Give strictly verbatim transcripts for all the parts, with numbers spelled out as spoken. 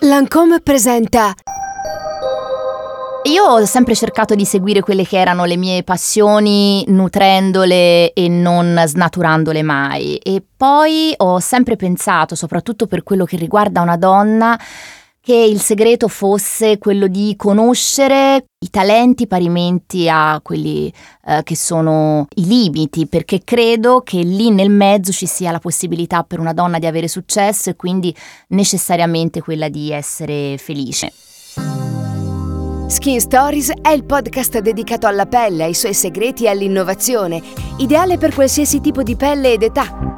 Lancome presenta. Io ho sempre cercato di seguire quelle che erano le mie passioni, nutrendole e non snaturandole mai. E poi ho sempre pensato, soprattutto per quello che riguarda una donna, che il segreto fosse quello di conoscere i talenti parimenti a quelli eh, che sono i limiti, perché credo che lì nel mezzo ci sia la possibilità per una donna di avere successo e quindi necessariamente quella di essere felice. Skin Stories è il podcast dedicato alla pelle, ai suoi segreti e all'innovazione, ideale per qualsiasi tipo di pelle ed età.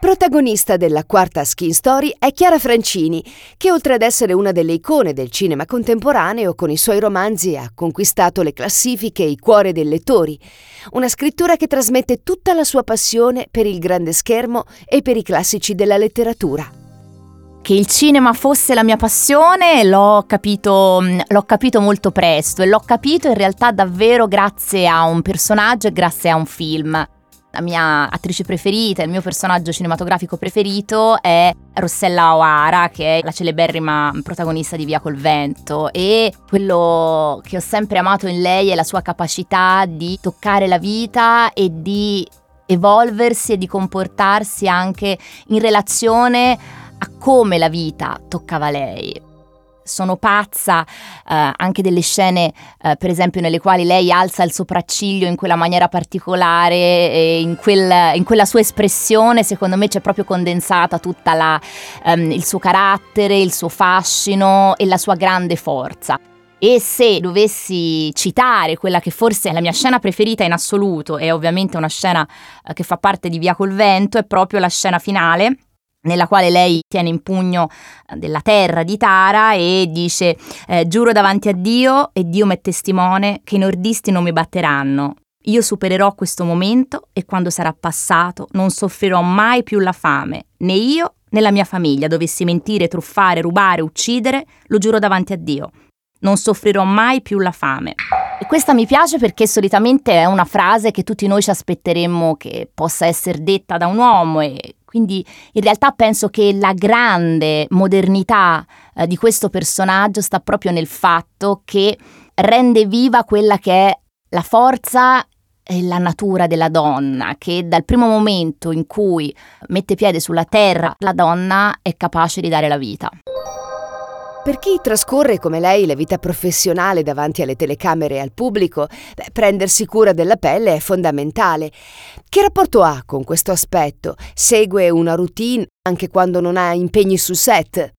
Protagonista della quarta Skin Story è Chiara Francini, che oltre ad essere una delle icone del cinema contemporaneo, con i suoi romanzi ha conquistato le classifiche e il cuore dei lettori. Una scrittura che trasmette tutta la sua passione per il grande schermo e per i classici della letteratura. Che il cinema fosse la mia passione l'ho capito, l'ho capito molto presto e l'ho capito in realtà davvero grazie a un personaggio e grazie a un film. La mia attrice preferita, il mio personaggio cinematografico preferito è Rossella O'Hara, che è la celeberrima protagonista di Via col Vento, e quello che ho sempre amato in lei è la sua capacità di toccare la vita e di evolversi e di comportarsi anche in relazione a come la vita toccava lei. Sono pazza eh, anche delle scene eh, per esempio nelle quali lei alza il sopracciglio in quella maniera particolare e in, quel, in quella sua espressione secondo me c'è proprio condensata tutta la, ehm, il suo carattere, il suo fascino e la sua grande forza. E se dovessi citare quella che forse è la mia scena preferita in assoluto, è ovviamente una scena eh, che fa parte di Via col Vento, è proprio la scena finale nella quale lei tiene in pugno della terra di Tara e dice eh, «Giuro davanti a Dio, e Dio m'è testimone, che i nordisti non mi batteranno. Io supererò questo momento e quando sarà passato non soffrirò mai più la fame. Né io né la mia famiglia dovessi mentire, truffare, rubare, uccidere, lo giuro davanti a Dio. Non soffrirò mai più la fame». E questa mi piace perché solitamente è una frase che tutti noi ci aspetteremmo che possa essere detta da un uomo e quindi in realtà penso che la grande modernità eh, di questo personaggio sta proprio nel fatto che rende viva quella che è la forza e la natura della donna, che dal primo momento in cui mette piede sulla terra la donna è capace di dare la vita. Per chi trascorre come lei la vita professionale davanti alle telecamere e al pubblico, beh, prendersi cura della pelle è fondamentale. Che rapporto ha con questo aspetto? Segue una routine anche quando non ha impegni sul set?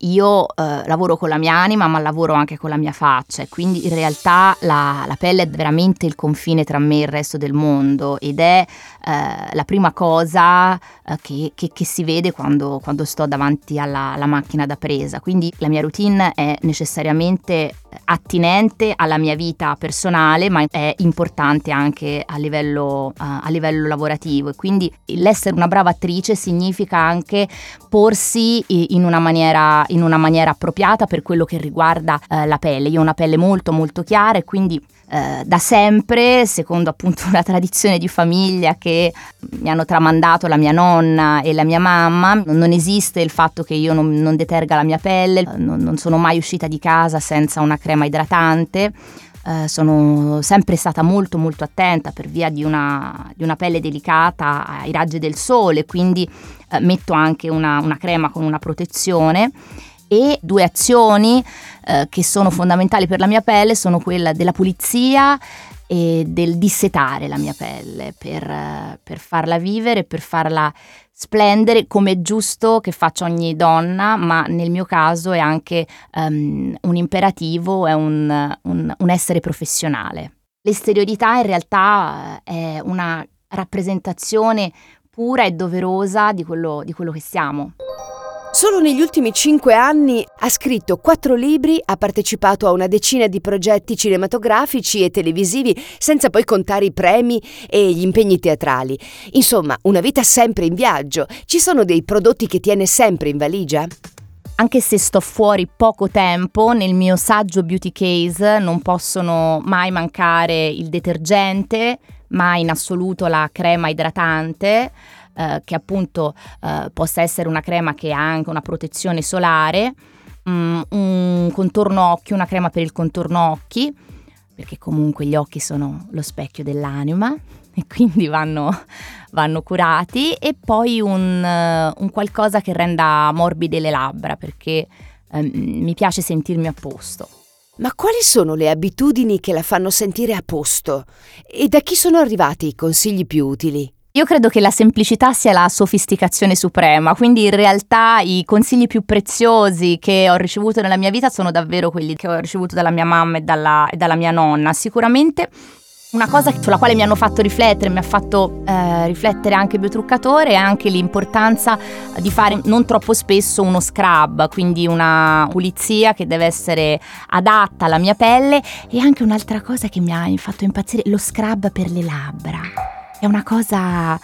Io eh, lavoro con la mia anima, ma lavoro anche con la mia faccia, quindi in realtà la, la pelle è veramente il confine tra me e il resto del mondo ed è eh, la prima cosa eh, che, che, che si vede quando, quando sto davanti alla, alla macchina da presa, quindi la mia routine è necessariamente attinente alla mia vita personale, ma è importante anche a livello, eh, a livello lavorativo, e quindi l'essere una brava attrice significa anche porsi in una maniera in una maniera appropriata per quello che riguarda eh, la pelle. Io ho una pelle molto molto chiara e quindi eh, da sempre, secondo appunto una tradizione di famiglia che mi hanno tramandato la mia nonna e la mia mamma, non esiste il fatto che io non, non deterga la mia pelle, non, non sono mai uscita di casa senza una crema idratante. Eh, sono sempre stata molto molto attenta per via di una, di una pelle delicata ai raggi del sole, quindi eh, metto anche una, una crema con una protezione. E due azioni eh, che sono fondamentali per la mia pelle sono quella della pulizia e del dissetare la mia pelle per, per farla vivere, per farla splendere, come è giusto che faccia ogni donna, ma nel mio caso è anche um, un imperativo, è un, un, un essere professionale. L'esteriorità in realtà è una rappresentazione pura e doverosa di quello, di quello che siamo. Solo negli ultimi cinque anni ha scritto quattro libri, ha partecipato a una decina di progetti cinematografici e televisivi, senza poi contare i premi e gli impegni teatrali. Insomma, una vita sempre in viaggio. Ci sono dei prodotti che tiene sempre in valigia? Anche se sto fuori poco tempo, nel mio saggio beauty case non possono mai mancare il detergente, mai in assoluto la crema idratante, eh, che appunto eh, possa essere una crema che ha anche una protezione solare, mh, un contorno occhi, una crema per il contorno occhi, perché comunque gli occhi sono lo specchio dell'anima e quindi vanno, vanno curati, e poi un, un qualcosa che renda morbide le labbra, perché eh, mi piace sentirmi a posto. Ma quali sono le abitudini che la fanno sentire a posto? E da chi sono arrivati i consigli più utili? Io credo che la semplicità sia la sofisticazione suprema, quindi in realtà i consigli più preziosi che ho ricevuto nella mia vita sono davvero quelli che ho ricevuto dalla mia mamma e dalla, e dalla mia nonna. Sicuramente una cosa sulla quale mi hanno fatto riflettere, mi ha fatto eh, riflettere anche Biotruccatore, è anche l'importanza di fare non troppo spesso uno scrub, quindi una pulizia che deve essere adatta alla mia pelle. E anche un'altra cosa che mi ha fatto impazzire, lo scrub per le labbra. È una cosa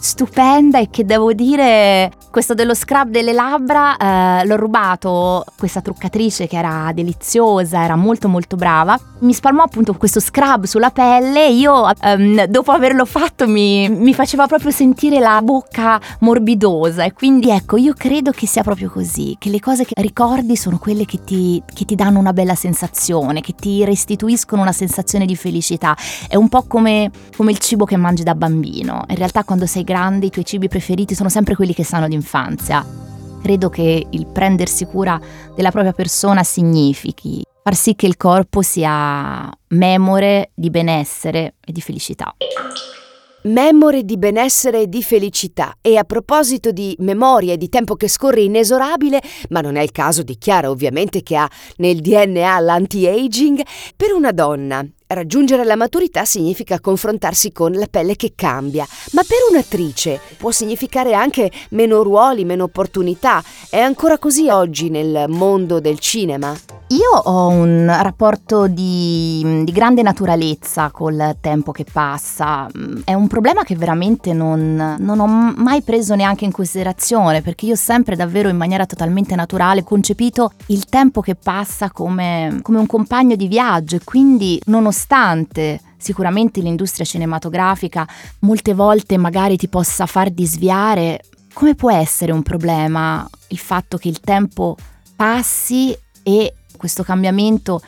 stupenda, e che devo dire, questo dello scrub delle labbra eh, l'ho rubato questa truccatrice che era deliziosa, era molto molto brava, mi spalmò appunto questo scrub sulla pelle. Io ehm, dopo averlo fatto mi, mi faceva proprio sentire la bocca morbidosa, e quindi ecco, io credo che sia proprio così, che le cose che ricordi sono quelle che ti, che ti danno una bella sensazione, che ti restituiscono una sensazione di felicità. È un po' come, come il cibo che mangi da bambino. In realtà quando sei grande i tuoi cibi preferiti sono sempre quelli che sanno d'infanzia. Credo che il prendersi cura della propria persona significhi far sì che il corpo sia memore di benessere e di felicità. Memore di benessere e di felicità. E a proposito di memoria e di tempo che scorre inesorabile, ma non è il caso di Chiara ovviamente, che ha nel D N A l'anti-aging, per una donna raggiungere la maturità significa confrontarsi con la pelle che cambia, ma per un'attrice può significare anche meno ruoli, meno opportunità. È ancora così oggi nel mondo del cinema? Io ho un rapporto di, di grande naturalezza col tempo che passa. È un problema che veramente non, non ho mai preso neanche in considerazione, perché io ho sempre davvero in maniera totalmente naturale concepito il tempo che passa come, come un compagno di viaggio, e quindi nonostante sicuramente l'industria cinematografica molte volte magari ti possa far disviare, come può essere un problema il fatto che il tempo passi e questo cambiamento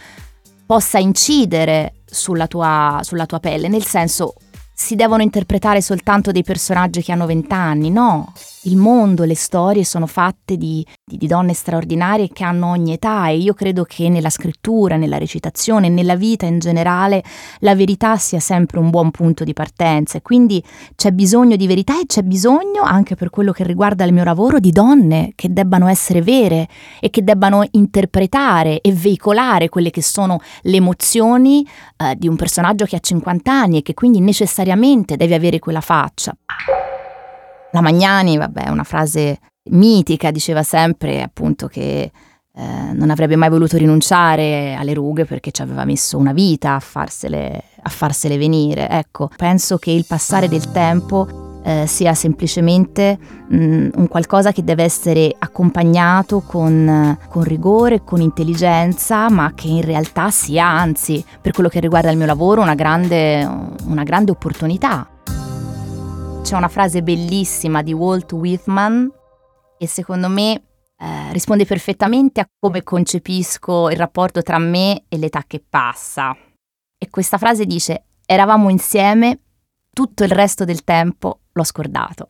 possa incidere sulla tua, sulla tua pelle? Nel senso, si devono interpretare soltanto dei personaggi che hanno vent'anni? No, il mondo, le storie sono fatte di, di, di donne straordinarie che hanno ogni età, e io credo che nella scrittura, nella recitazione, nella vita in generale, la verità sia sempre un buon punto di partenza, e quindi c'è bisogno di verità, e c'è bisogno, anche per quello che riguarda il mio lavoro, di donne che debbano essere vere e che debbano interpretare e veicolare quelle che sono le emozioni eh, di un personaggio che ha cinquanta anni e che quindi necessariamente devi avere quella faccia. La Magnani, vabbè, una frase mitica, diceva sempre appunto che eh, non avrebbe mai voluto rinunciare alle rughe perché ci aveva messo una vita a farsele, a farsele venire. Ecco, penso che il passare del tempo eh, sia semplicemente mh, un qualcosa che deve essere accompagnato con, con rigore, con intelligenza, ma che in realtà sia, anzi, per quello che riguarda il mio lavoro, una grande... una grande opportunità. C'è una frase bellissima di Walt Whitman e secondo me eh, risponde perfettamente a come concepisco il rapporto tra me e l'età che passa. E questa frase dice: eravamo insieme, tutto il resto del tempo l'ho scordato.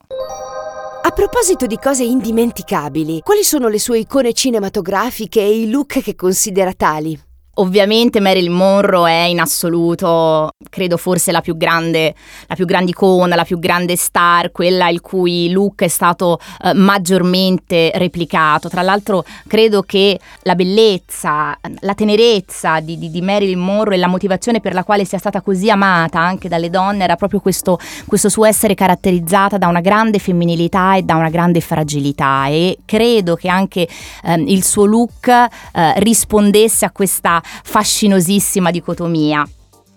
A proposito di cose indimenticabili, quali sono le sue icone cinematografiche e i look che considera tali? Ovviamente Marilyn Monroe è in assoluto, credo forse la più grande, la più grande icona, la più grande star, quella il cui look è stato eh, maggiormente replicato. Tra l'altro credo che la bellezza, la tenerezza di, di, di Marilyn Monroe e la motivazione per la quale sia stata così amata anche dalle donne era proprio questo, questo suo essere caratterizzata da una grande femminilità e da una grande fragilità, e credo che anche eh, il suo look eh, rispondesse a questa fascinosissima dicotomia.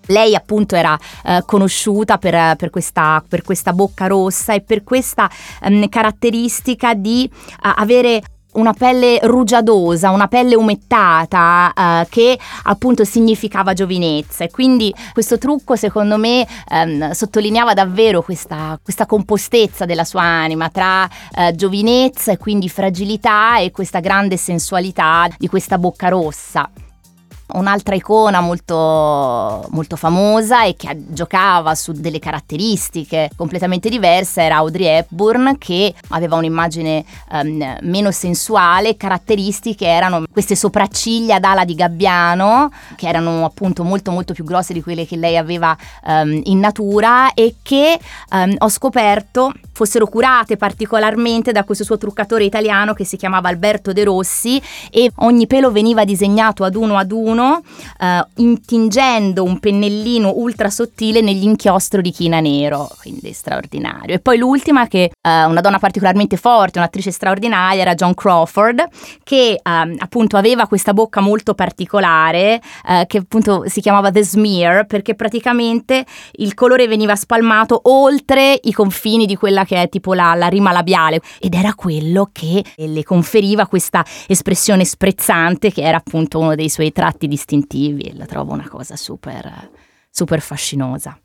Lei appunto era eh, conosciuta per, per, questa, per questa bocca rossa e per questa ehm, caratteristica di eh, avere una pelle rugiadosa, una pelle umettata, eh, che appunto significava giovinezza, e quindi questo trucco secondo me ehm, sottolineava davvero questa, questa compostezza della sua anima tra eh, giovinezza e quindi fragilità e questa grande sensualità di questa bocca rossa. Un'altra icona molto, molto famosa e che giocava su delle caratteristiche completamente diverse era Audrey Hepburn, che aveva un'immagine um, meno sensuale. Caratteristiche erano queste sopracciglia ad ala di gabbiano, che erano appunto molto molto più grosse di quelle che lei aveva um, in natura, e che um, ho scoperto fossero curate particolarmente da questo suo truccatore italiano che si chiamava Alberto De Rossi, e ogni pelo veniva disegnato ad uno ad uno Uh, intingendo un pennellino ultra sottile nell'inchiostro di china nero, quindi straordinario. E poi l'ultima, che uh, una donna particolarmente forte, un'attrice straordinaria, era Joan Crawford, che uh, appunto aveva questa bocca molto particolare, uh, che appunto si chiamava The Smear, perché praticamente il colore veniva spalmato oltre i confini di quella che è tipo la, la rima labiale, ed era quello che le conferiva questa espressione sprezzante, che era appunto uno dei suoi tratti distintivi, e la trovo una cosa super super fascinosa.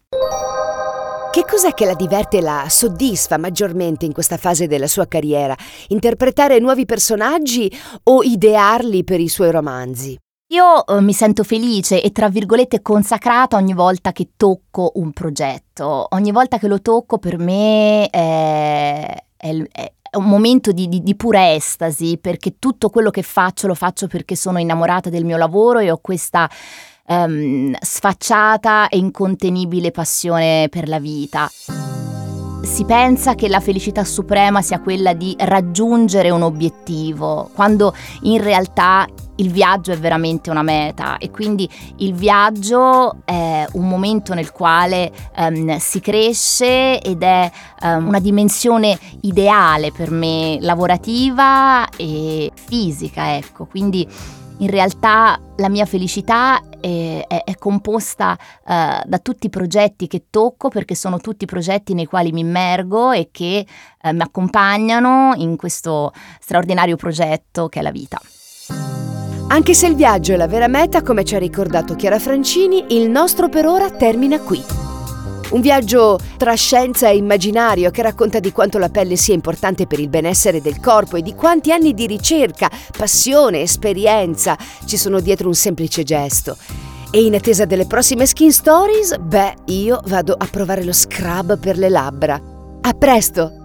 Che cos'è che la diverte e la soddisfa maggiormente in questa fase della sua carriera? Interpretare nuovi personaggi o idearli per i suoi romanzi? Io eh, mi sento felice e tra virgolette consacrata ogni volta che tocco un progetto. Ogni volta che lo tocco per me è, è, è È un momento di, di, di pura estasi, perché tutto quello che faccio lo faccio perché sono innamorata del mio lavoro e ho questa um, sfacciata e incontenibile passione per la vita. Si pensa che la felicità suprema sia quella di raggiungere un obiettivo, quando in realtà il viaggio è veramente una meta, e quindi il viaggio è un momento nel quale um, si cresce, ed è um, una dimensione ideale per me, lavorativa e fisica, ecco. Quindi in realtà la mia felicità è, è, è composta uh, da tutti i progetti che tocco, perché sono tutti progetti nei quali mi immergo e che uh, mi accompagnano in questo straordinario progetto che è la vita. Anche se il viaggio è la vera meta, come ci ha ricordato Chiara Francini, il nostro per ora termina qui. Un viaggio tra scienza e immaginario che racconta di quanto la pelle sia importante per il benessere del corpo e di quanti anni di ricerca, passione, esperienza ci sono dietro un semplice gesto. E in attesa delle prossime Skin Stories, beh, io vado a provare lo scrub per le labbra. A presto!